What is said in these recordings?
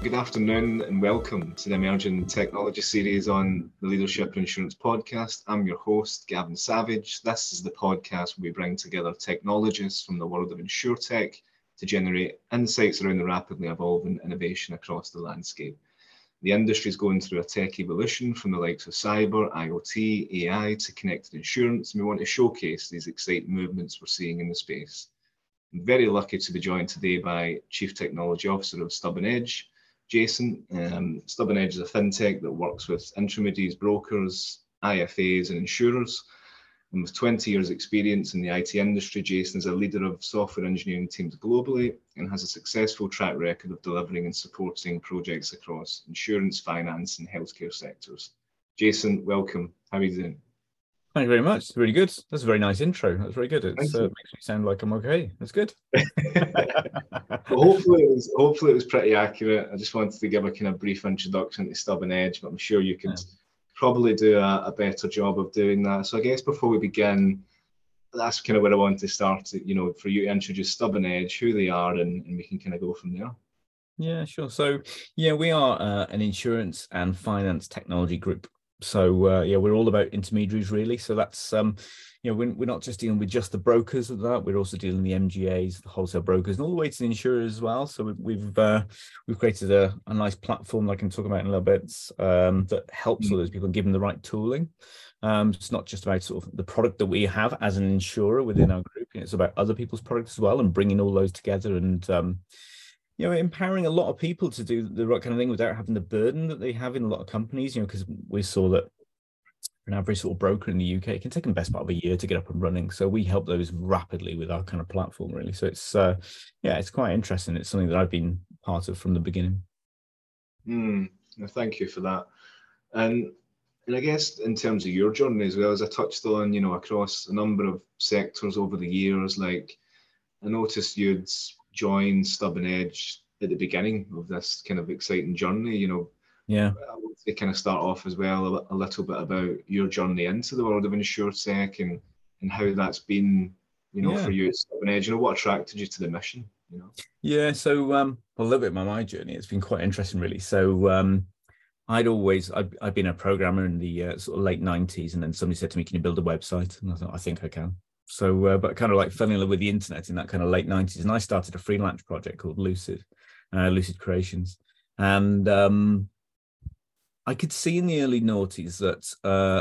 Good afternoon and welcome to the Emerging Technology series on the Leadership and Insurance podcast. I'm your host, Gavin Savage. This is the podcast where we bring together technologists from the world of InsureTech to generate insights around the rapidly evolving innovation across the landscape. The industry is going through a tech evolution from the likes of cyber, IoT, AI to connected insurance, and we want to showcase these exciting movements we're seeing in the space. I'm very lucky to be joined today by Chief Technology Officer of Stubben Edge, Jason. Stubben Edge is a fintech that works with intermediaries, brokers, IFAs and insurers. And with 20 years experience in the IT industry, Jason is a leader of software engineering teams globally and has a successful track record of delivering and supporting projects across insurance, finance and healthcare sectors. Jason, welcome. How are you doing? Thank you very much. Really good. That's a very nice intro. That's very good. It makes me sound like I'm okay. That's good. Well, hopefully it was pretty accurate. I just wanted to give a kind of brief introduction to Stubben Edge, but I'm sure you can probably do a better job of doing that. So I guess before we begin, that's kind of where I want to start, you know, for you to introduce Stubben Edge, who they are, and we can kind of go from there. Yeah, sure. So, yeah, we are an insurance and finance technology group. So yeah, we're all about intermediaries really. So that's you know, we're not just dealing with just the brokers of that. We're also dealing with the MGAs, the wholesale brokers, and all the way to the insurers as well. So we've created a nice platform that I can talk about in a little bit that helps all those people and give them the right tooling. It's not just about sort of the product that we have as an insurer within our group. It's about other people's products as well and bringing all those together and you know, empowering a lot of people to do the right kind of thing without having the burden that they have in a lot of companies, you know, because we saw that an average sort of broker in the UK, it can take them best part of a year to get up and running. So we help those rapidly with our kind of platform, really. So it's, yeah, it's quite interesting. It's something that I've been part of from the beginning. Well, thank you for that. And I guess in terms of your journey as well, as I touched on, you know, across a number of sectors over the years, like I noticed you'd joined Stubben Edge at the beginning of this kind of exciting journey, you know. Yeah. I want to kind of start off as well a little bit about your journey into the world of InsureTech and how that's been, you know, for you at Stubben Edge. You know, what attracted you to the mission, you know? Yeah, so a little bit about my journey. It's been quite interesting, really. So I'd been a programmer in the sort of late 90s, and then somebody said to me, can you build a website? And I thought, I think I can. So, but kind of like fell in love with the internet in that kind of late 90s. And I started a freelance project called Lucid Creations. And I could see in the early noughties that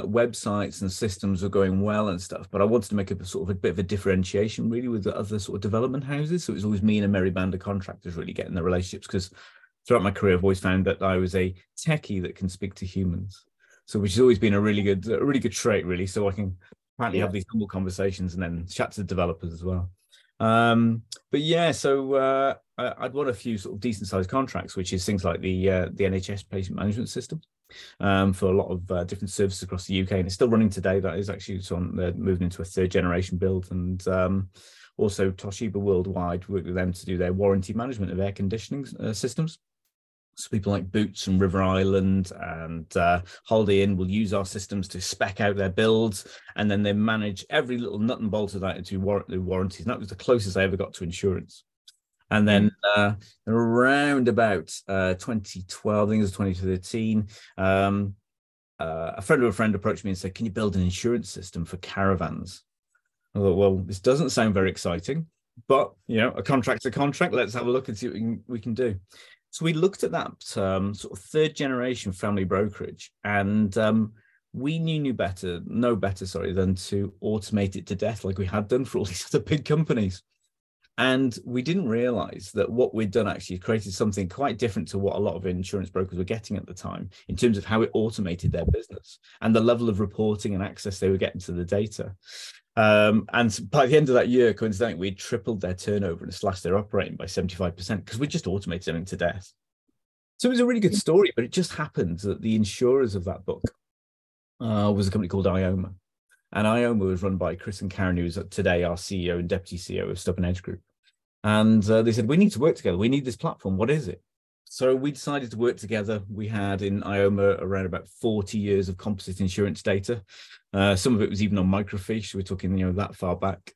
websites and systems were going well and stuff, but I wanted to make a sort of a bit of a differentiation really with the other sort of development houses. So it was always me and a merry band of contractors really getting the relationships, because throughout my career, I've always found that I was a techie that can speak to humans. So which has always been a really good trait really. So I can apparently have these humble conversations and then chat to the developers as well. But yeah, so I'd won a few sort of decent sized contracts, which is things like the NHS patient management system for a lot of different services across the UK. And it's still running today. That is actually, so they're moving into a third generation build. And also Toshiba worldwide worked with them to do their warranty management of air conditioning systems. So people like Boots and River Island and Holiday Inn will use our systems to spec out their builds, and then they manage every little nut and bolt of that into warranties. And that was the closest I ever got to insurance. And then around about 2012, I think it was 2013, a friend approached me and said, can you build an insurance system for caravans? I thought, well, this doesn't sound very exciting, but, you know, a contract's a contract. Let's have a look and see what we can do. So we looked at that sort of third generation family brokerage, and we knew no better than to automate it to death like we had done for all these other big companies. And we didn't realize that what we'd done actually created something quite different to what a lot of insurance brokers were getting at the time in terms of how it automated their business and the level of reporting and access they were getting to the data. And by the end of that year, coincidentally, we tripled their turnover and slashed their operating by 75% because we just automated them to death. So it was a really good story, but it just happened that the insurers of that book was a company called IOMA. And IOMA was run by Chris and Cameron, who's today our CEO and deputy CEO of Stubben Edge Group. And they said, we need to work together. We need this platform. What is it? So we decided to work together. We had in IOMA around about 40 years of composite insurance data. Some of it was even on microfiche. We're talking, you know, that far back.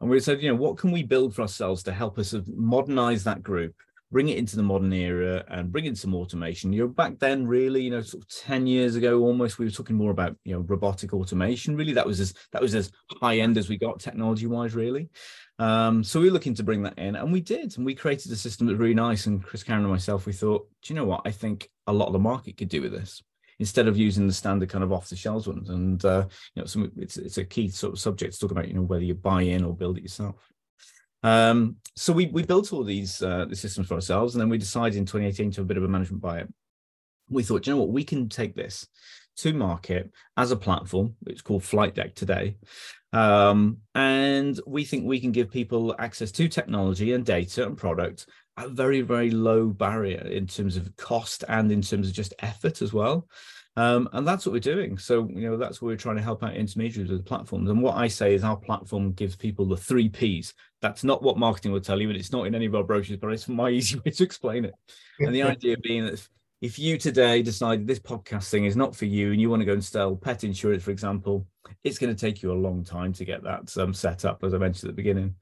And we said, you know, what can we build for ourselves to help us modernize that group bring it into the modern era and bring in some automation. You know, back then, really, you know, sort of 10 years ago, almost, we were talking more about, you know, robotic automation. Really, that was as high end as we got technology wise, really. So we were looking to bring that in, and we did. And we created a system that was really nice. And Chris Cameron and myself, we thought, do you know what? I think a lot of the market could do with this, instead of using the standard kind of off-the-shelves ones. And, you know, it's a key sort of subject to talk about, you know, whether you buy in or build it yourself. So we built all these the systems for ourselves, and then we decided in 2018 to have a bit of a management buyout. We thought, you know what, we can take this to market as a platform. It's called Flight Deck today. And we think we can give people access to technology and data and product at a very, very low barrier in terms of cost and in terms of just effort as well. And that's what we're doing. So, you know, that's what we're trying to help out intermediaries with the platforms. And what I say is our platform gives people the 3 Ps. That's not what marketing will tell you, and it's not in any of our brochures, but it's my easy way to explain it. And the idea being that if you today decide this podcast thing is not for you and you want to go and sell pet insurance, for example, it's going to take you a long time to get that set up, as I mentioned at the beginning.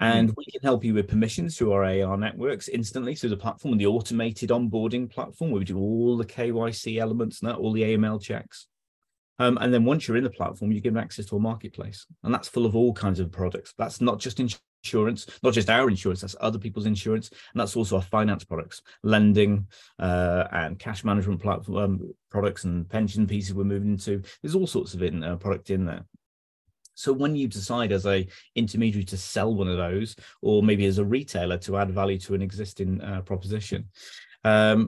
And we can help you with permissions through our AR networks instantly through the platform and the automated onboarding platform, where we do all the KYC elements and that, all the AML checks. And then once you're in the platform, you give access to a marketplace, and that's full of all kinds of products. That's not just insurance, not just our insurance, that's other people's insurance. And that's also our finance products, lending and cash management platform products and pension pieces we're moving into. There's all sorts of product in there. So when you decide as an intermediary to sell one of those, or maybe as a retailer to add value to an existing proposition,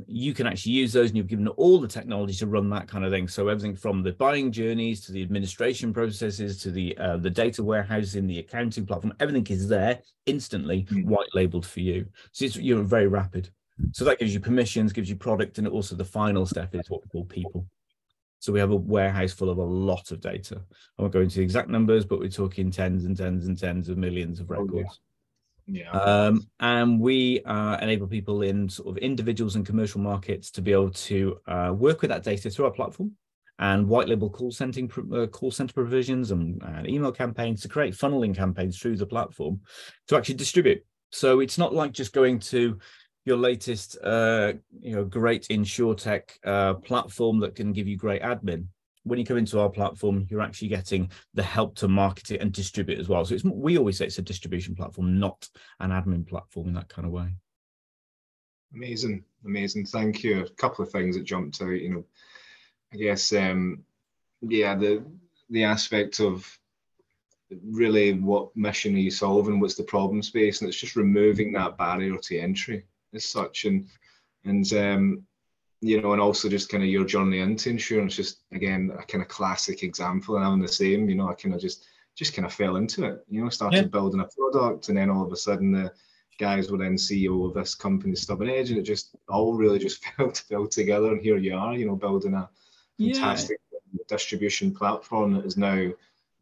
you can actually use those, and you've given all the technology to run that kind of thing. So everything from the buying journeys to the administration processes to the data warehousing, the accounting platform, everything is there instantly, white labeled for you. So you're very rapid. So that gives you permissions, gives you product, and also the final step is what we call people. So we have a warehouse full of a lot of data. I won't go into the exact numbers, but we're talking tens and tens and tens of millions of records. Yeah. And we enable people in sort of individuals and commercial markets to be able to work with that data through our platform and white label call center provisions and email campaigns to create funneling campaigns through the platform to actually distribute. So it's not like just going to your latest, you know, great InsureTech platform that can give you great admin. When you come into our platform, you're actually getting the help to market it and distribute as well. So we always say it's a distribution platform, not an admin platform in that kind of way. Amazing, amazing. Thank you. A couple of things that jumped out, you know, I guess, yeah, the aspect of really what mission are you solving? What's the problem space? And it's just removing that barrier to entry as such, and you know, and also just kind of your journey into insurance, just again a kind of classic example. And I'm the same, you know, I kind of just kind of fell into it, you know, started building a product, and then all of a sudden the guys were then CEO of this company, Stubben Edge, and it just all really just fell together, and here you are, you know, building a fantastic distribution platform that is now,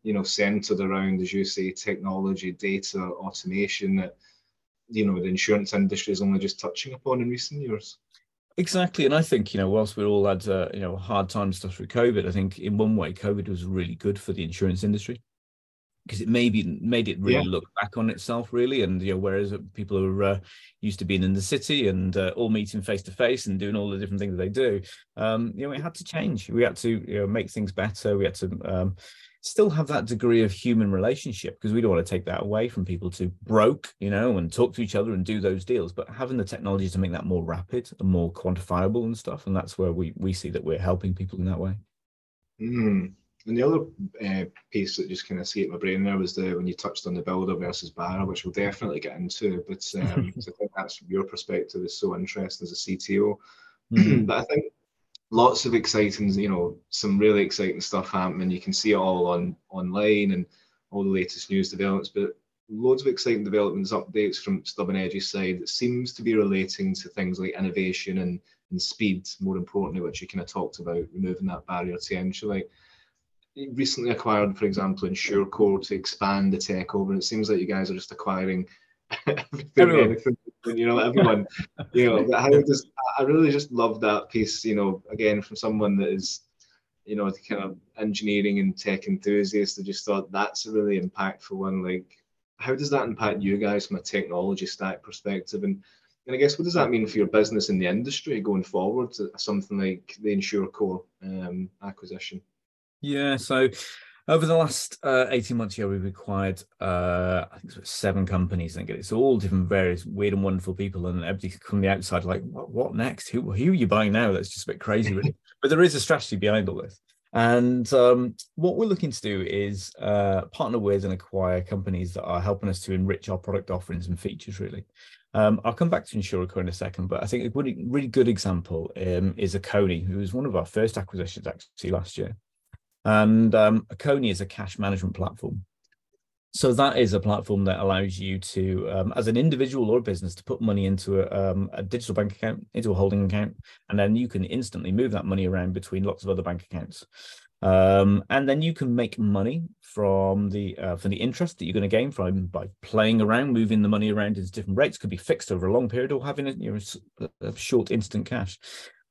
you know, centered around, as you say, technology, data, automation that, you know, the insurance industry is only just touching upon in recent years. Exactly. And I think, you know, whilst we all had, you know, hard times through COVID, I think in one way, COVID was really good for the insurance industry, because it maybe made it really look back on itself, really. And, you know, whereas people are used to being in the city and all meeting face to face and doing all the different things they do, you know, it had to change. We had to, you know, make things better. We had to still have that degree of human relationship, because we don't want to take that away from people to broke, you know, and talk to each other and do those deals, but having the technology to make that more rapid and more quantifiable and stuff. And that's where we see that we're helping people in that way. And the other piece that just kind of escaped my brain there was when you touched on the builder versus buyer, which we'll definitely get into, but I think that's your perspective is so interesting as a CTO. But I think lots of exciting, you know, some really exciting stuff happening. You can see it all online and all the latest news developments, but loads of exciting developments, updates from Stubben Edge's side that seems to be relating to things like innovation and speed, more importantly, which you kind of talked about, removing that barrier to entry. Like, you recently acquired, for example, InsureCore to expand the tech over, and it seems like you guys are just acquiring everything, you know, everyone, you know. But I really just love that piece, you know, again, from someone that is, you know, the kind of engineering and tech enthusiast. I just thought that's a really impactful one. Like, how does that impact you guys from a technology stack perspective? And And I guess what does that mean for your business in the industry going forward, something like the InsureCore acquisition? Yeah, so over the last 18 months here, we've acquired, I think it's 7 companies. And it's all different, various weird and wonderful people. And everybody from the outside, like, what next? Who are you buying now? That's just a bit crazy, really. But there is a strategy behind all this. And what we're looking to do is partner with and acquire companies that are helping us to enrich our product offerings and features, really. I'll come back to InsureCore in a second, but I think a really good example is Akoni, who was one of our first acquisitions actually last year. And Akoni is a cash management platform. So that is a platform that allows you to, as an individual or a business, to put money into a digital bank account, into a holding account, and then you can instantly move that money around between lots of other bank accounts. And then you can make money from the interest that you're going to gain from by playing around, moving the money around into different rates, could be fixed over a long period or having a short instant cash.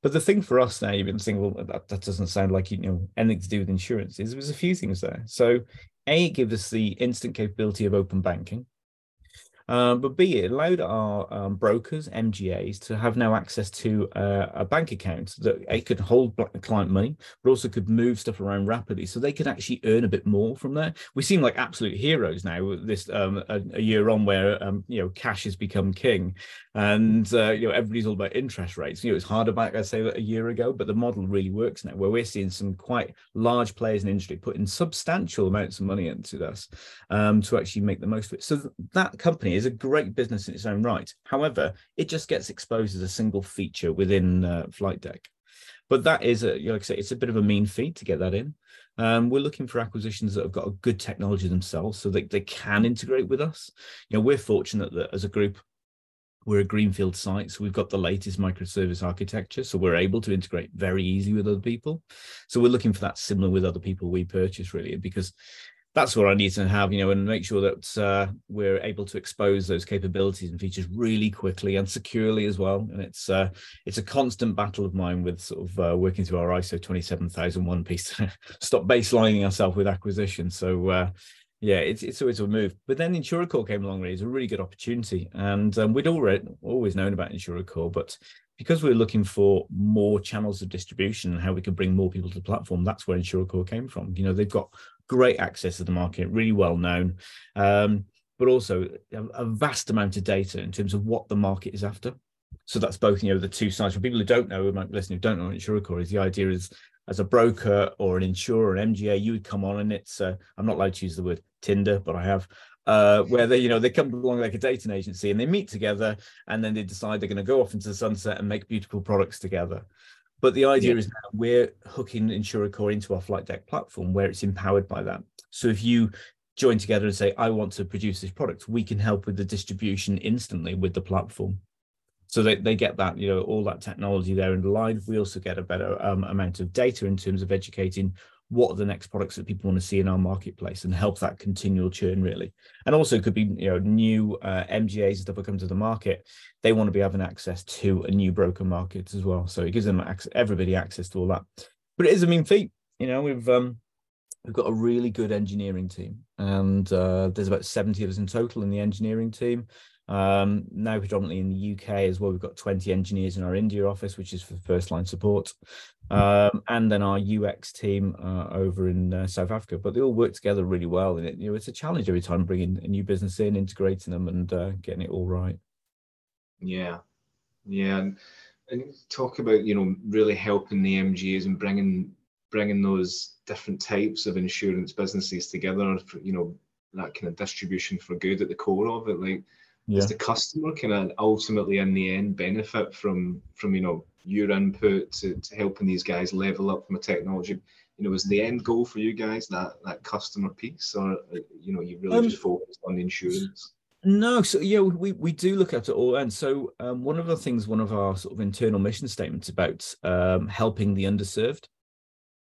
But the thing for us now, you've been saying, well, that doesn't sound like anything to do with insurance. There was a few things there. So A, it gives us the instant capability of open banking. But B, it allowed our brokers, MGAs, to have now access to a bank account that A, could hold client money, but also could move stuff around rapidly. So they could actually earn a bit more from there. We seem like absolute heroes now, this a year on where, cash has become king. And, everybody's all about interest rates. You know, it's harder back, I'd say, a year ago, but the model really works now, where we're seeing some quite large players in the industry put in substantial amounts of money into this to actually make the most of it. So that company is a great business in its own right. However, it just gets exposed as a single feature within Flight Deck. But that is, like I say, it's a bit of a mean feat to get that in. We're looking for acquisitions that have got a good technology themselves so that they can integrate with us. You know, we're fortunate that as a group, we're a greenfield site, so we've got the latest microservice architecture, so we're able to integrate very easily with other people. So we're looking for that similar with other people we purchase, really, because that's what I need to have, and make sure that we're able to expose those capabilities and features really quickly and securely as well. And it's a constant battle of mine with sort of working through our ISO 27001 piece to stop baselining ourselves with acquisition. So yeah, it's always a move. But then InsureCore came along, really. It's a really good opportunity, and we'd always known about InsureCore, but because we're looking for more channels of distribution and how we can bring more people to the platform, that's where InsureCore came from. They've got great access to the market, really well known, but also a vast amount of data in terms of what the market is after. So that's both, the two sides. For people who don't know, who might be listening, who don't know what InsureCore is, the idea is as a broker or an insurer, an MGA, you would come on and it's, I'm not allowed to use the word Tinder, but I have, where they, they come along like a dating agency and they meet together and then they decide they're going to go off into the sunset and make beautiful products together. But the idea is that we're hooking InsureCore into our Flight Deck platform where it's empowered by that. So if you join together and say, I want to produce this product, we can help with the distribution instantly with the platform. So they get that, all that technology there in the line. We also get a better amount of data in terms of educating what are the next products that people want to see in our marketplace and help that continual churn, really. And also it could be, new MGAs that will come to the market. They want to be having access to a new broker market as well. So it gives them everybody access to all that. But it is a mean feat. We've got a really good engineering team, and there's about 70 of us in total in the engineering team. Now predominantly in the UK as well. We've got 20 engineers in our India office, which is for first line support, and then our UX team over in South Africa. But they all work together really well, and it's a challenge every time bringing a new business in, integrating them, and getting it all right. Yeah, and talk about really helping the MGAs and bringing those different types of insurance businesses together. For, that kind of distribution for good at the core of it, like. Yeah. Does the customer can ultimately in the end benefit from your input to helping these guys level up from a technology? Is the end goal for you guys that customer piece, or you really just focused on the insurance? No, so yeah, we do look at it all. And so one of the things, one of our sort of internal mission statements about helping the underserved.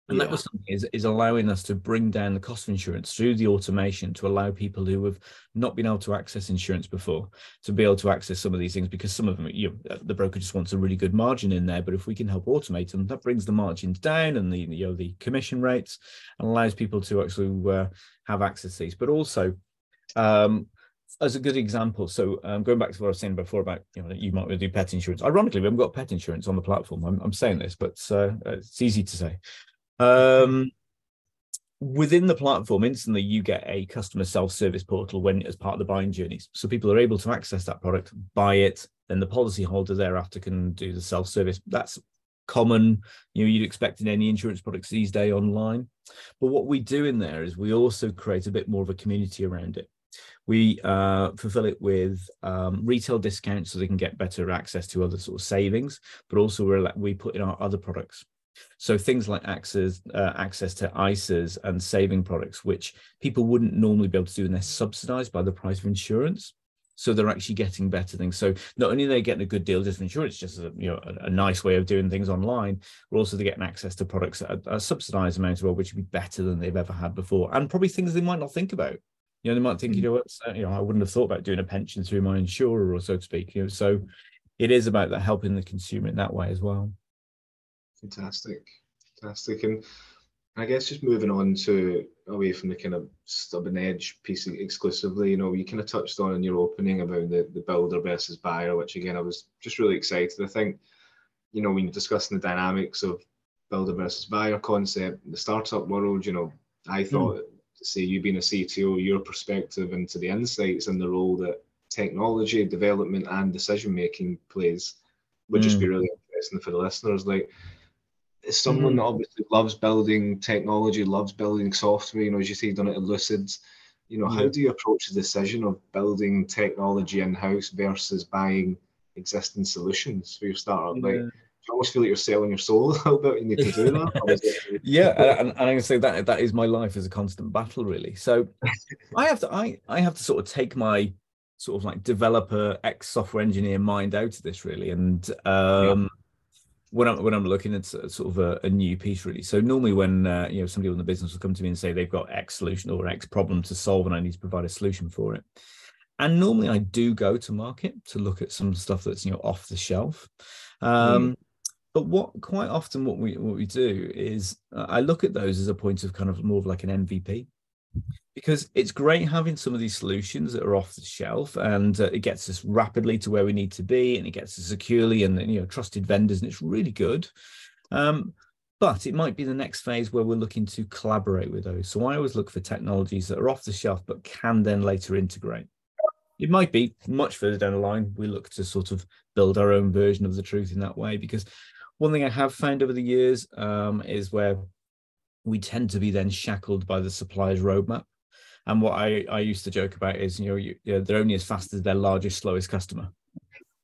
And that was something is allowing us to bring down the cost of insurance through the automation to allow people who have not been able to access insurance before to be able to access some of these things, because some of them, the broker just wants a really good margin in there. But if we can help automate them, that brings the margins down and the commission rates and allows people to actually have access to these. But also as a good example. So going back to what I was saying before about, you know, you might want to do pet insurance. Ironically, we haven't got pet insurance on the platform. I'm saying this, but it's easy to say. Within the platform, instantly you get a customer self-service portal when as part of the buying journeys. So people are able to access that product, buy it, then the policyholder thereafter can do the self-service. That's common, you know, you'd expect in any insurance products these days online. But what we do in there is we also create a bit more of a community around it. We fulfill it with retail discounts so they can get better access to other sort of savings, but also we put in our other products. So things like access to ISAs and saving products, which people wouldn't normally be able to do, and they're subsidized by the price of insurance. So they're actually getting better things. So not only are they getting a good deal just for insurance, just a, you know, a nice way of doing things online, but also they're getting access to products at a subsidized amount as well, which would be better than they've ever had before, and probably things they might not think about. You know, they might think, you know what, you know, I wouldn't have thought about doing a pension through my insurer, or so to speak. You know, so it is about that, helping the consumer in that way as well. Fantastic, fantastic. And I guess just moving on to away from the kind of Stubben Edge piece exclusively, you know, you kind of touched on in your opening about the builder versus buyer, which again, I was just really excited. I think, you know, when you're discussing the dynamics of builder versus buyer concept, the startup world, you know, I thought, say you being a CTO, your perspective into the insights and the role that technology, development and decision-making plays would just be really interesting for the listeners. Like, as someone that obviously loves building technology, loves building software, you know, as you say, you've done it at Lucid, you know, how do you approach the decision of building technology in-house versus buying existing solutions for your startup? Like, do you almost feel like you're selling your soul a little bit when you need to do that? And I'm going to say that is my life, is a constant battle, really. So I have to sort of take my sort of like developer, ex-software engineer mind out of this, really. And when I'm looking at sort of a new piece, really. So normally when you know, somebody in the business will come to me and say they've got X solution or X problem to solve, and I need to provide a solution for it. And normally I do go to market to look at some stuff that's, you know, off the shelf. But quite often what we do is I look at those as a point of kind of more of like an MVP. Because it's great having some of these solutions that are off the shelf, and it gets us rapidly to where we need to be, and it gets us securely and, you know, trusted vendors, and it's really good. But it might be the next phase where we're looking to collaborate with those. So I always look for technologies that are off the shelf, but can then later integrate. It might be much further down the line, we look to sort of build our own version of the truth in that way, because one thing I have found over the years is where we tend to be then shackled by the supplier's roadmap. And what I used to joke about is, you know, they're only as fast as their largest, slowest customer.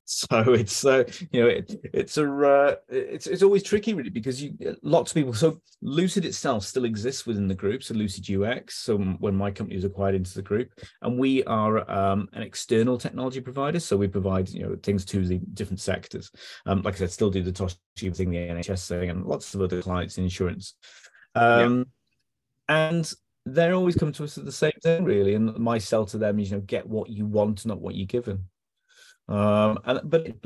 So it's, you know, it's always tricky, really, because lots of people. So Lucid itself still exists within the group. So Lucid UX, so when my company was acquired into the group, and we are an external technology provider. So we provide, you know, things to the different sectors. Like I said, still do the Toshiba thing, the NHS thing, and lots of other clients in insurance. And they're always coming to us at the same thing, really. And my sell to them is, you know, get what you want, not what you're given. But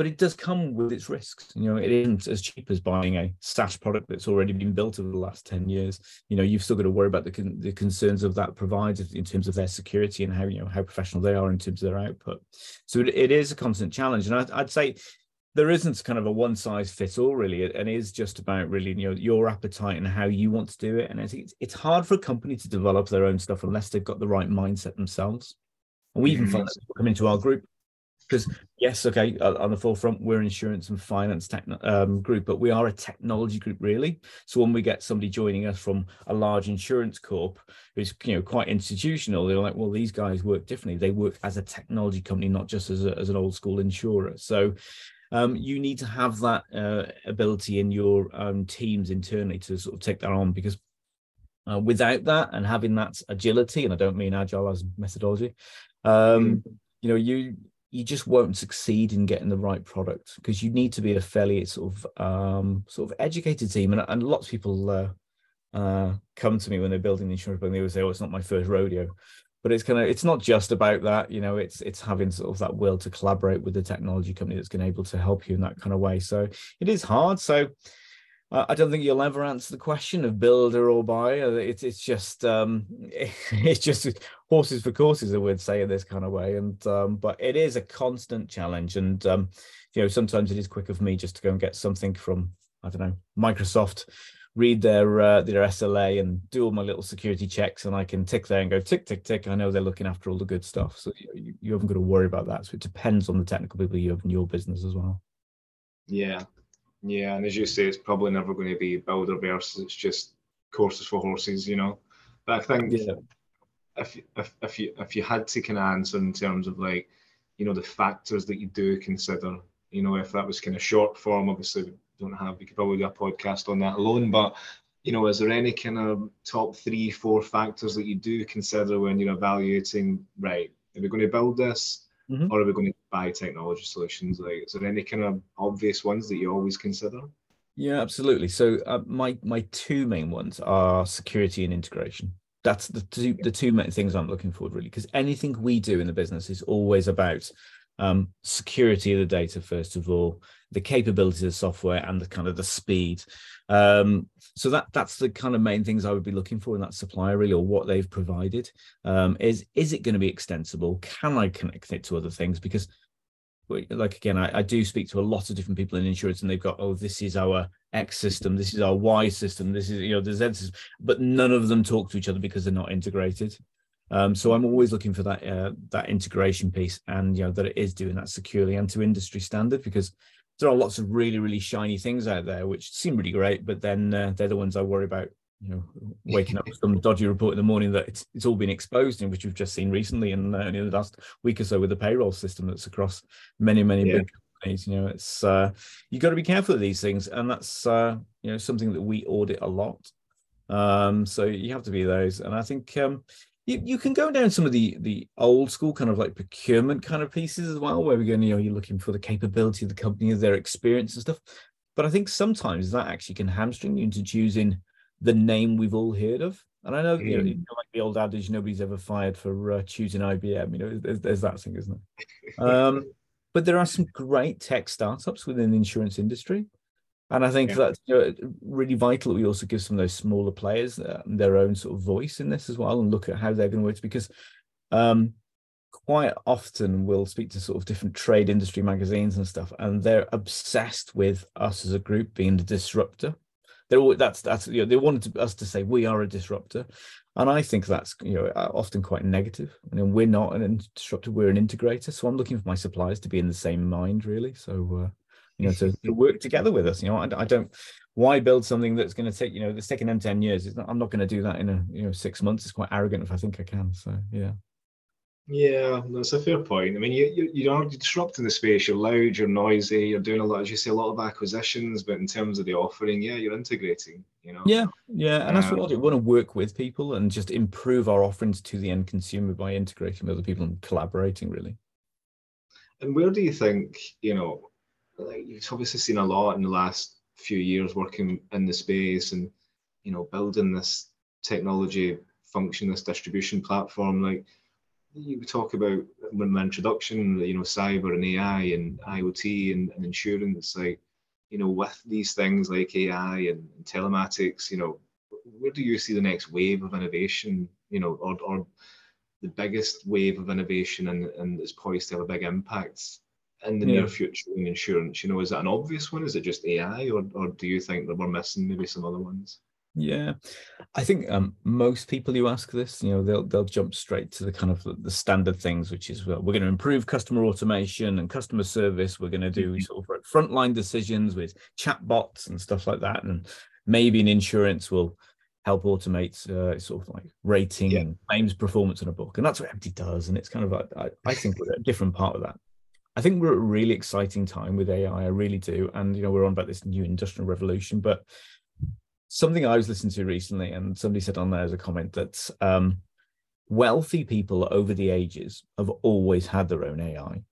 it does come with its risks. You know, it isn't as cheap as buying a SaaS product that's already been built over the last 10 years. You know, you've still got to worry about the concerns of that provider in terms of their security and how, you know, how professional they are in terms of their output. So it is a constant challenge. And I'd say there isn't kind of a one size fits all, really, and it is just about really, you know, your appetite and how you want to do it. And I think it's hard for a company to develop their own stuff unless they've got the right mindset themselves. And we even find that people come into our group because, yes, okay, on the forefront, we're insurance and finance group, but we are a technology group, really. So when we get somebody joining us from a large insurance corp who's, you know, quite institutional, they're like, well, these guys work differently. They work as a technology company, not just as an old school insurer. So you need to have that ability in your teams internally to sort of take that on, because without that and having that agility, and I don't mean agile as methodology, you know, you just won't succeed in getting the right product, because you need to be a fairly sort of educated team. And lots of people come to me when they're building the insurance plan, they always say, oh, it's not my first rodeo. But it's not just about that, you know, it's having sort of that will to collaborate with the technology company that's going to be able to help you in that kind of way. So it is hard. So I don't think you'll ever answer the question of builder or buyer. It's just horses for courses, I would say, in this kind of way. And but it is a constant challenge. And you know, sometimes it is quicker for me just to go and get something from, I don't know, Microsoft, read their SLA and do all my little security checks, and I can tick there and go tick, tick, tick. I know they're looking after all the good stuff. So you haven't got to worry about that. So it depends on the technical people you have in your business as well. Yeah. Yeah, and as you say, it's probably never going to be builder versus it's just courses for horses, you know. But I think if you had to kind of answer in terms of, like, you know, the factors that you do consider, you know, if that was kind of short form, obviously we could probably do a podcast on that alone. But, you know, is there any kind of top 3-4 factors that you do consider when you're evaluating, right, are we going to build this? Mm-hmm. Or are we going to buy technology solutions? Like, is there any kind of obvious ones that you always consider? Yeah, absolutely. So my two main ones are security and integration. That's the two main things I'm looking forward, really, because anything we do in the business is always about security of the data, first of all, the capabilities of software, and the kind of the speed. So that's the kind of main things I would be looking for in that supplier, really, or what they've provided. Is it going to be extensible? Can I connect it to other things? Because, like, again, I do speak to a lot of different people in insurance, and they've got, oh, this is our X system, this is our Y system, this is, you know, the Z system, but none of them talk to each other because they're not integrated. So I'm always looking for that that integration piece, and, you know, that it is doing that securely and to industry standard, because there are lots of really, really shiny things out there which seem really great, but then they're the ones I worry about, you know, waking up with some dodgy report in the morning that it's all been exposed, in which we've just seen recently and in the last week or so with the payroll system that's across many, many big companies. You know, it's you've got to be careful of these things, and that's you know, something that we audit a lot. So you have to be those, and I think you can go down some of the old school kind of like procurement kind of pieces as well, where we're going, you know, you're looking for the capability of the company, their experience and stuff. But I think sometimes that actually can hamstring you into choosing the name we've all heard of. And I know, you know, like the old adage, nobody's ever fired for choosing IBM. You know, there's that thing, isn't it? But there are some great tech startups within the insurance industry. And I think that's, you know, really vital that we also give some of those smaller players their own sort of voice in this as well, and look at how they're going to work, because quite often we'll speak to sort of different trade industry magazines and stuff, and they're obsessed with us as a group being the disruptor. They're all, that's you know, they wanted us to say we are a disruptor, and I think that's, you know, often quite negative. I mean, we're not an disruptor; we're an integrator. So I'm looking for my suppliers to be in the same mind, really. So. You know, to work together with us. You know, I don't. Why build something that's going to take, you know, that's taking them 10 years? It's not, I'm not going to do that in a, you know, 6 months. It's quite arrogant if I think I can. So yeah. Yeah, that's a fair point. I mean, you're disrupting the space. You're loud. You're noisy. You're doing a lot, as you say, a lot of acquisitions. But in terms of the offering, yeah, you're integrating. You know. Yeah, and that's what I do. We want to work with people and just improve our offerings to the end consumer by integrating with other people and collaborating, really. And where do you think, you know? Like, you've obviously seen a lot in the last few years working in the space and, you know, building this technology function, this distribution platform. Like, you talk about in my introduction, you know, cyber and AI and IoT and insurance, like, you know, with these things like AI and telematics, you know, where do you see the next wave of innovation, you know, or the biggest wave of innovation and is poised to have a big impact in the near future in insurance? You know, is that an obvious one? Is it just AI, or do you think that we're missing maybe some other ones? Yeah, I think most people you ask this, you know, they'll jump straight to the kind of the standard things, which is, well, we're going to improve customer automation and customer service. We're going to do sort of frontline decisions with chatbots and stuff like that, and maybe in insurance we'll help automate sort of like rating and claims performance in a book, and that's what Empty does. And it's kind of I think we're a different part of that. I think we're at a really exciting time with AI, I really do. And, you know, we're on about this new industrial revolution, but something I was listening to recently, and somebody said on there as a comment that wealthy people over the ages have always had their own AI.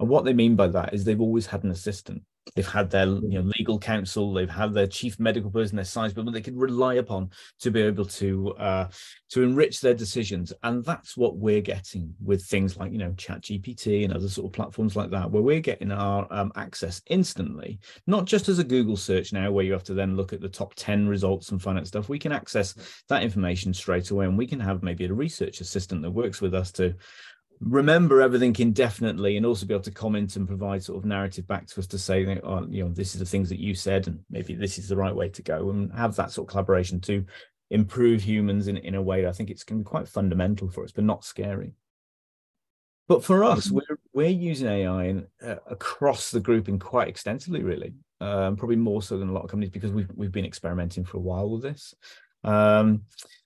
And what they mean by that is they've always had an assistant. They've had their legal counsel, they've had their chief medical person, their science people they can rely upon to be able to enrich their decisions. And that's what we're getting with things like, ChatGPT and other sort of platforms like that, where we're getting our access instantly, not just as a Google search now, where you have to then look at the top 10 results and find out stuff. We can access that information straight away, and we can have maybe a research assistant that works with us to remember everything indefinitely and also be able to comment and provide sort of narrative back to us to say, oh, this is the things that you said, and maybe this is the right way to go, and have that sort of collaboration to improve humans in a way that I think it's going to be quite fundamental for us, but not scary. But for us, we're using AI across the group and quite extensively, really, probably more so than a lot of companies, because we've been experimenting for a while with this.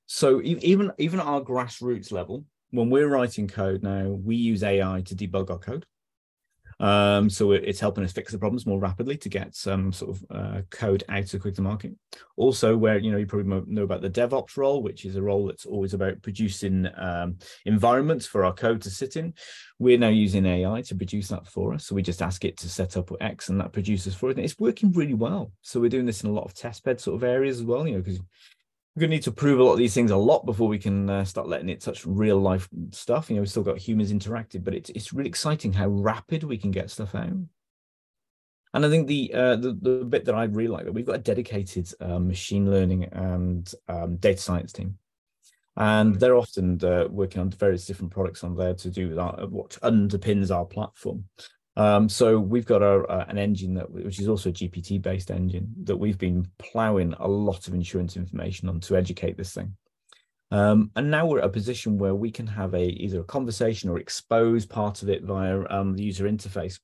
So even at our grassroots level, when we're writing code now, we use AI to debug our code. So it's helping us fix the problems more rapidly to get some sort of code out to quick to market. Also, where you probably know about the DevOps role, which is a role that's always about producing environments for our code to sit in. We're now using AI to produce that for us. So we just ask it to set up X, and that produces for it. And it's working really well. So we're doing this in a lot of testbed sort of areas as well, because we're going to need to prove a lot of these things a lot before we can start letting it touch real life stuff. We've still got humans interacting, but it's really exciting how rapid we can get stuff out. And I think the bit that I really like, that we've got a dedicated machine learning and data science team. And they're often working on various different products on there to do with what underpins our platform. So we've got an engine which is also a GPT-based engine that we've been ploughing a lot of insurance information on to educate this thing. And now we're at a position where we can have either a conversation or expose part of it via the user interface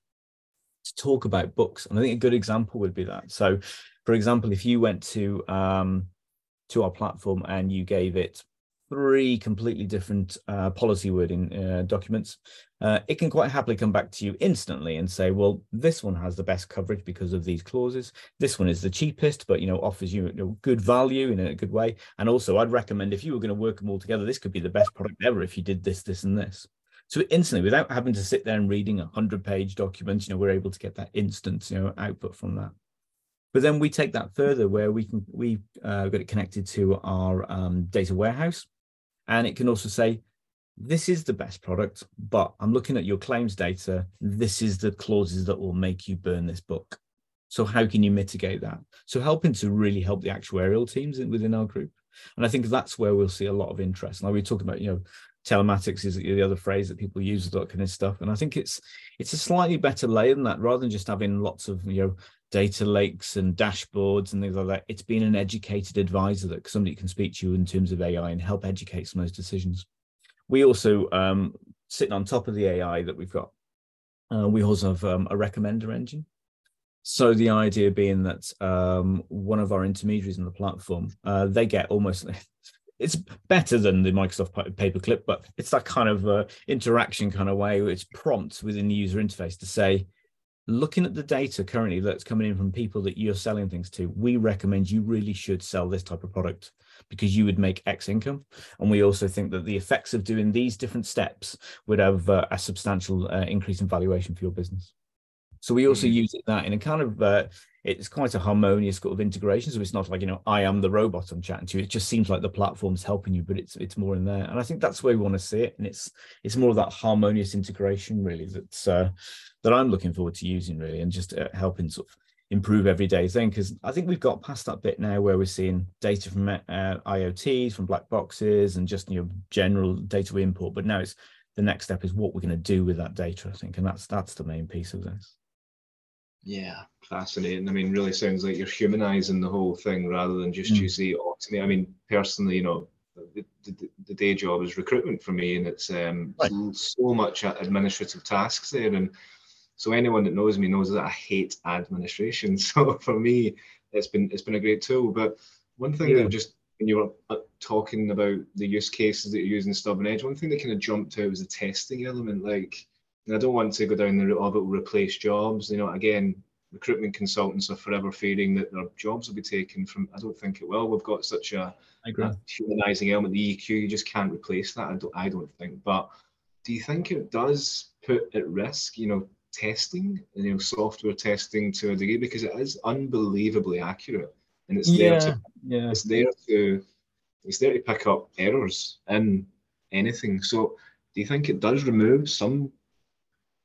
to talk about books. And I think a good example would be that. So, for example, if you went to our platform and you gave it 3 completely different policy wording documents, it can quite happily come back to you instantly and say, well, this one has the best coverage because of these clauses. This one is the cheapest, but offers you good value in a good way. And also, I'd recommend if you were going to work them all together, this could be the best product ever if you did this, this, and this. So instantly, without having to sit there and reading 100-page documents, we're able to get that instant output from that. But then we take that further, where we've got it connected to our data warehouse. And it can also say, this is the best product, but I'm looking at your claims data. This is the clauses that will make you burn this book. So how can you mitigate that? So helping to really help the actuarial teams within our group. And I think that's where we'll see a lot of interest. Like we were talking about, telematics is the other phrase that people use, that kind of stuff. And I think it's a slightly better layer than that, rather than just having lots of, data lakes and dashboards and things like that. It's been an educated advisor that somebody can speak to you in terms of AI and help educate some of those decisions. We also, sitting on top of the AI that we've got, we also have a recommender engine. So the idea being that one of our intermediaries in the platform, they get almost... It's better than the Microsoft paperclip, but it's that kind of interaction kind of way, which prompts within the user interface to say, looking at the data currently that's coming in from people that you're selling things to, we recommend you really should sell this type of product because you would make X income. And we also think that the effects of doing these different steps would have a substantial increase in valuation for your business. So we also use that in a kind of, it's quite a harmonious sort of integration. So it's not like, I am the robot I'm chatting to. It just seems like the platform's helping you, but it's more in there. And I think that's where we want to see it. And it's more of that harmonious integration, really, that I'm looking forward to using, really, and just helping sort of improve everyday thing. Because I think we've got past that bit now where we're seeing data from IoTs, from black boxes, and just general data we import. But now the next step is what we're going to do with that data, I think. And that's the main piece of this. Yeah, fascinating. I mean, really sounds like you're humanizing the whole thing rather than just you see automate. I mean, personally, the day job is recruitment for me, and it's so much administrative tasks there. And so anyone that knows me knows that I hate administration. So for me, it's been a great tool. But one thing that just when you were talking about the use cases that you're using Stubben Edge, one thing that kind of jumped out was the testing element. And I don't want to go down the route of it will replace jobs. Again, recruitment consultants are forever fearing that their jobs will be taken from. I don't think it will. We've got such a humanizing element, the EQ. You just can't replace that. I don't think. But do you think it does put at risk, testing, you know, software testing to a degree, because it is unbelievably accurate, and it's there to pick up errors in anything. So do you think it does remove some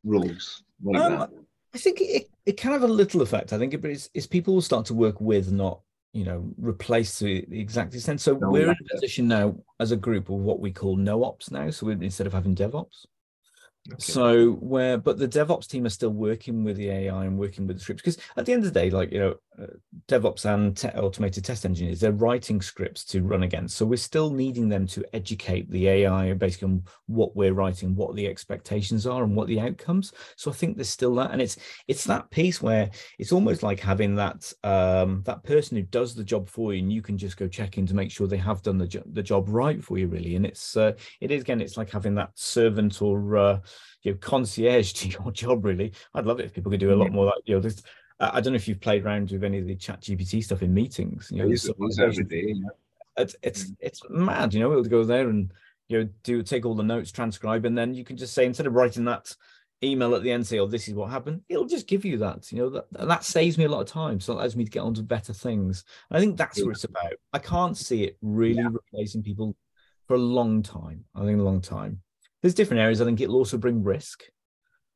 roles like that? I think it can have a little effect. I think it's people will start to work with, not, you know, replace to the exact extent. So we're in a position now as a group of what we call no-ops now. So instead of having DevOps. Okay. So but the DevOps team are still working with the AI and working with the scripts, because at the end of the day, like, you know, DevOps and automated test engineers, they're writing scripts to run against. So we're still needing them to educate the AI basically on what we're writing, what the expectations are and what the outcomes. So I think there's still that. And it's that piece where it's almost like having that that person who does the job for you, and you can just go check in to make sure they have done the job right for you, really. And it's like having that servant or your concierge to your job, really. I'd love it if people could do a lot more like, you know, this. I don't know if you've played around with any of the ChatGPT stuff in meetings. You know, it's every day. It's mad, you know, it'll go there and, you know, take all the notes, transcribe, and then you can just say, instead of writing that email at the end, say, oh, this is what happened, it'll just give you that, you know, that saves me a lot of time. So it allows me to get on to better things. And I think that's what it's about. I can't see it really replacing people for a long time. I think a long time. There's different areas. I think it'll also bring risk,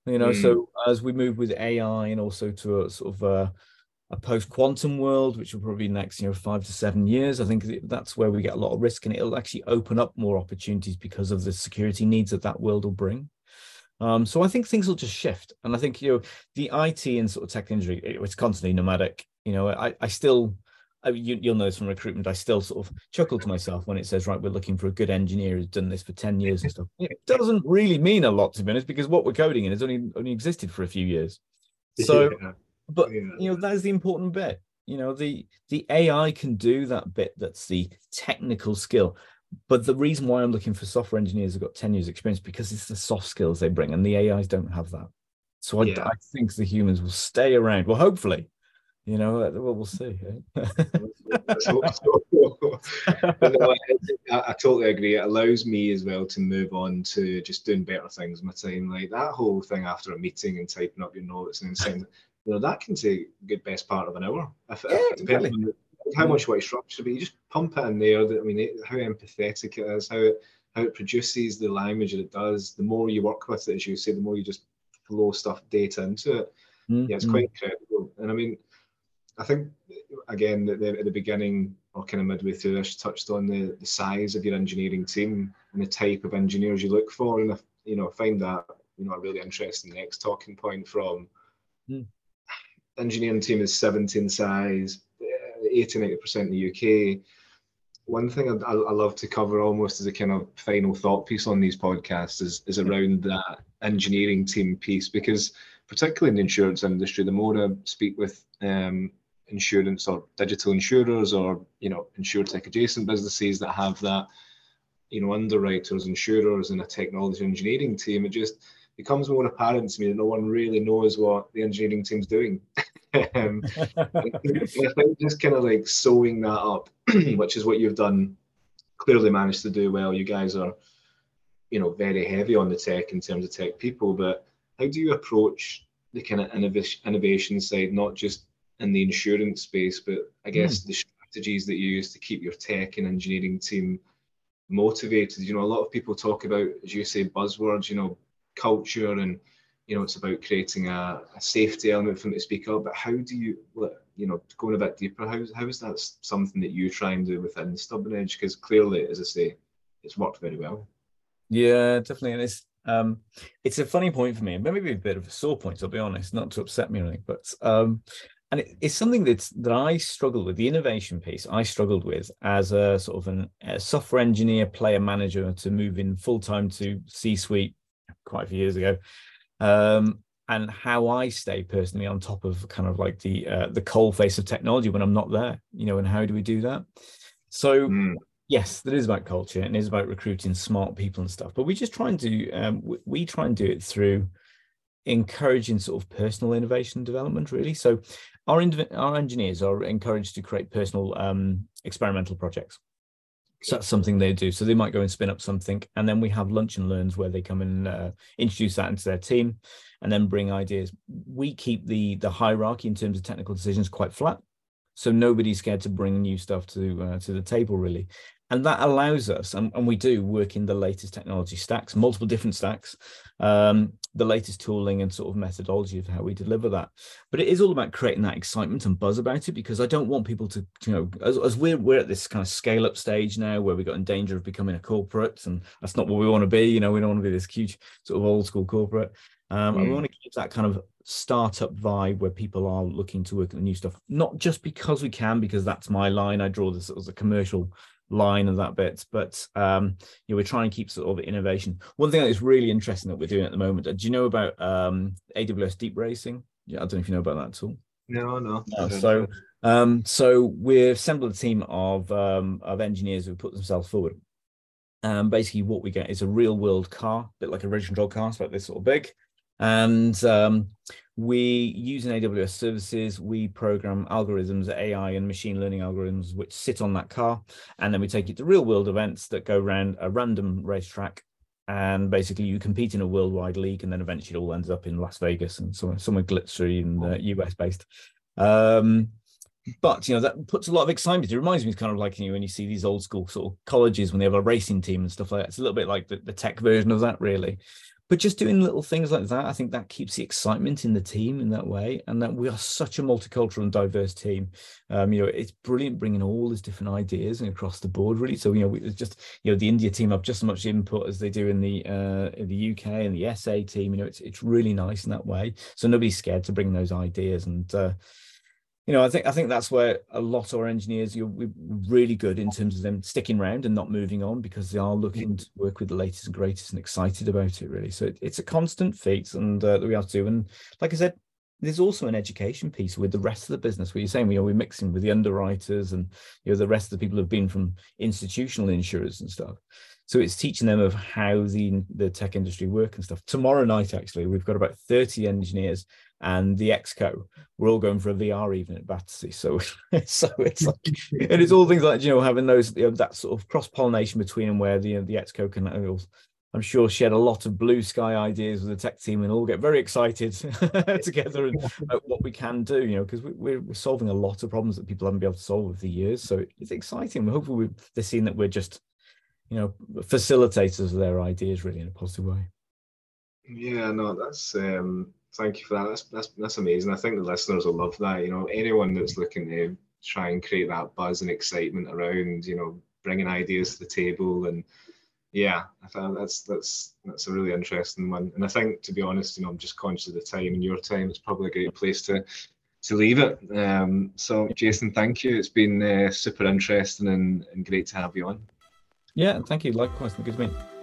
you know. So as we move with AI and also to a sort of a post-quantum world, which will probably be next, you know, 5 to 7 years, I think that's where we get a lot of risk, and it'll actually open up more opportunities because of the security needs that world will bring. So I think things will just shift, and I think, you know, the IT and sort of tech industry, it's constantly nomadic. You know, I still. You'll know this from recruitment. I still sort of chuckle to myself when it says, right, we're looking for a good engineer who's done this for 10 years and stuff. It doesn't really mean a lot, to be honest, because what we're coding in has only existed for a few years. So, you know, that is the important bit. You know, the AI can do that bit. That's the technical skill. But the reason why I'm looking for software engineers who've got 10 years experience, because it's the soft skills they bring, and the AIs don't have that. So I think the humans will stay around. Well, hopefully. You know, well, we'll see. I totally agree. It allows me as well to move on to just doing better things in my time. Like that whole thing after a meeting and typing up your notes and sending, you know, that can take a good best part of an hour. Depending on how much what it's structured, but you just pump it in there. I mean, how empathetic it is, how it produces the language that it does. The more you work with it, as you say, the more you just flow data into it. Yeah, it's quite incredible. And I mean, I think, again, that at the beginning or kind of midway through, I touched on the size of your engineering team and the type of engineers you look for. And, you know, I find that, you know, a really interesting next talking point from engineering team is 17 size, 80-90% in the UK. One thing I love to cover almost as a kind of final thought piece on these podcasts is around that engineering team piece, because particularly in the insurance industry, the more I speak with insurance or digital insurers or, you know, insurtech adjacent businesses that have that, you know, underwriters, insurers and a technology engineering team, it just becomes more apparent to me that no one really knows what the engineering team's doing. I think just kind of like sewing that up, which is what you've done, clearly managed to do well. You guys are, you know, very heavy on the tech in terms of tech people, but how do you approach the kind of innovation side, not just in the insurance space, but I guess the strategies that you use to keep your tech and engineering team motivated? You know, a lot of people talk about, as you say, buzzwords, you know, culture, and, you know, it's about creating a safety element for them to speak up. But how do you, you know, going a bit deeper, how is that something that you try and do within Stubben Edge? Because clearly, as I say, it's worked very well. Yeah, definitely. And it's a funny point for me, maybe a bit of a sore point, I'll be honest, not to upset me or anything, but and it's something that I struggled with. The innovation piece I struggled with as a sort of a software engineer, player manager, to move in full time to C-suite quite a few years ago, and how I stay personally on top of kind of like the coal face of technology when I'm not there, you know, and how do we do that? So. Yes, that is about culture, and it is about recruiting smart people and stuff. But we just try and do we try and do it through encouraging sort of personal innovation and development, really. So our engineers are encouraged to create personal experimental projects. So that's something they do. So they might go and spin up something, and then we have lunch and learns where they come and introduce that into their team and then bring ideas. We keep the hierarchy in terms of technical decisions quite flat, so nobody's scared to bring new stuff to the table, really. And that allows us, and we do work in the latest technology stacks, multiple different stacks, the latest tooling and sort of methodology of how we deliver that. But it is all about creating that excitement and buzz about it, because I don't want people to, you know, as we're at this kind of scale up stage now where we got in danger of becoming a corporate, and that's not what we want to be. You know, we don't want to be this huge sort of old school corporate. And we want to keep that kind of startup vibe where people are looking to work at the new stuff, not just because we can, because that's my line. I draw this as a commercial line and that bit, but you know, we're trying to keep sort of innovation. One thing that is really interesting that we're doing at the moment, do you know about AWS Deep Racing? Yeah, I don't know if you know about that at all. No. So we've assembled a team of engineers who put themselves forward. Basically what we get is a real world car, a bit like a remote control car, so like this sort of big. And we use an AWS services. We program algorithms, AI and machine learning algorithms, which sit on that car. And then we take it to real world events that go around a random racetrack. And basically you compete in a worldwide league, and then eventually it all ends up in Las Vegas and somewhere glitzy and US based. But, you know, that puts a lot of excitement. It reminds me, it's kind of like, you know, when you see these old school sort of colleges when they have a racing team and stuff like that. It's a little bit like the tech version of that, really. But just doing little things like that, I think that keeps the excitement in the team in that way, and that we are such a multicultural and diverse team. You know, it's brilliant bringing all these different ideas and across the board, really. So, you know, it's just, you know, the India team have just as much input as they do in the UK, and the SA team, you know, it's really nice in that way. So nobody's scared to bring those ideas. And, you know, I think that's where a lot of our engineers, we're really good in terms of them sticking around and not moving on, because they are looking to work with the latest and greatest and excited about it, really. So it's a constant feat, and that we have to do. And like I said, there's also an education piece with the rest of the business, where you're saying we're mixing with the underwriters and, you know, the rest of the people who've been from institutional insurers and stuff. So it's teaching them of how the tech industry work and stuff. Tomorrow night, actually, we've got about 30 engineers and the exco. We're all going for a VR evening at Battersea. So it's like, and it's all things like, you know, having those, you know, that sort of cross-pollination between them, where the exco can, I'm sure, shed a lot of blue sky ideas with the tech team, and all get very excited together about what we can do, you know, because we're solving a lot of problems that people haven't been able to solve over the years. So it's exciting. Hopefully they're seeing that we're just, you know, facilitators of their ideas, really, in a positive way. Yeah, no, that's thank you for that. That's amazing. I think the listeners will love that. You know, anyone that's looking to try and create that buzz and excitement around, you know, bringing ideas to the table, and yeah, I thought that's a really interesting one. And I think, to be honest, you know, I'm just conscious of the time, and your time is probably a great place to leave it. So, Jason, thank you. It's been super interesting and great to have you on. Yeah, thank you. Likewise, good to meet you.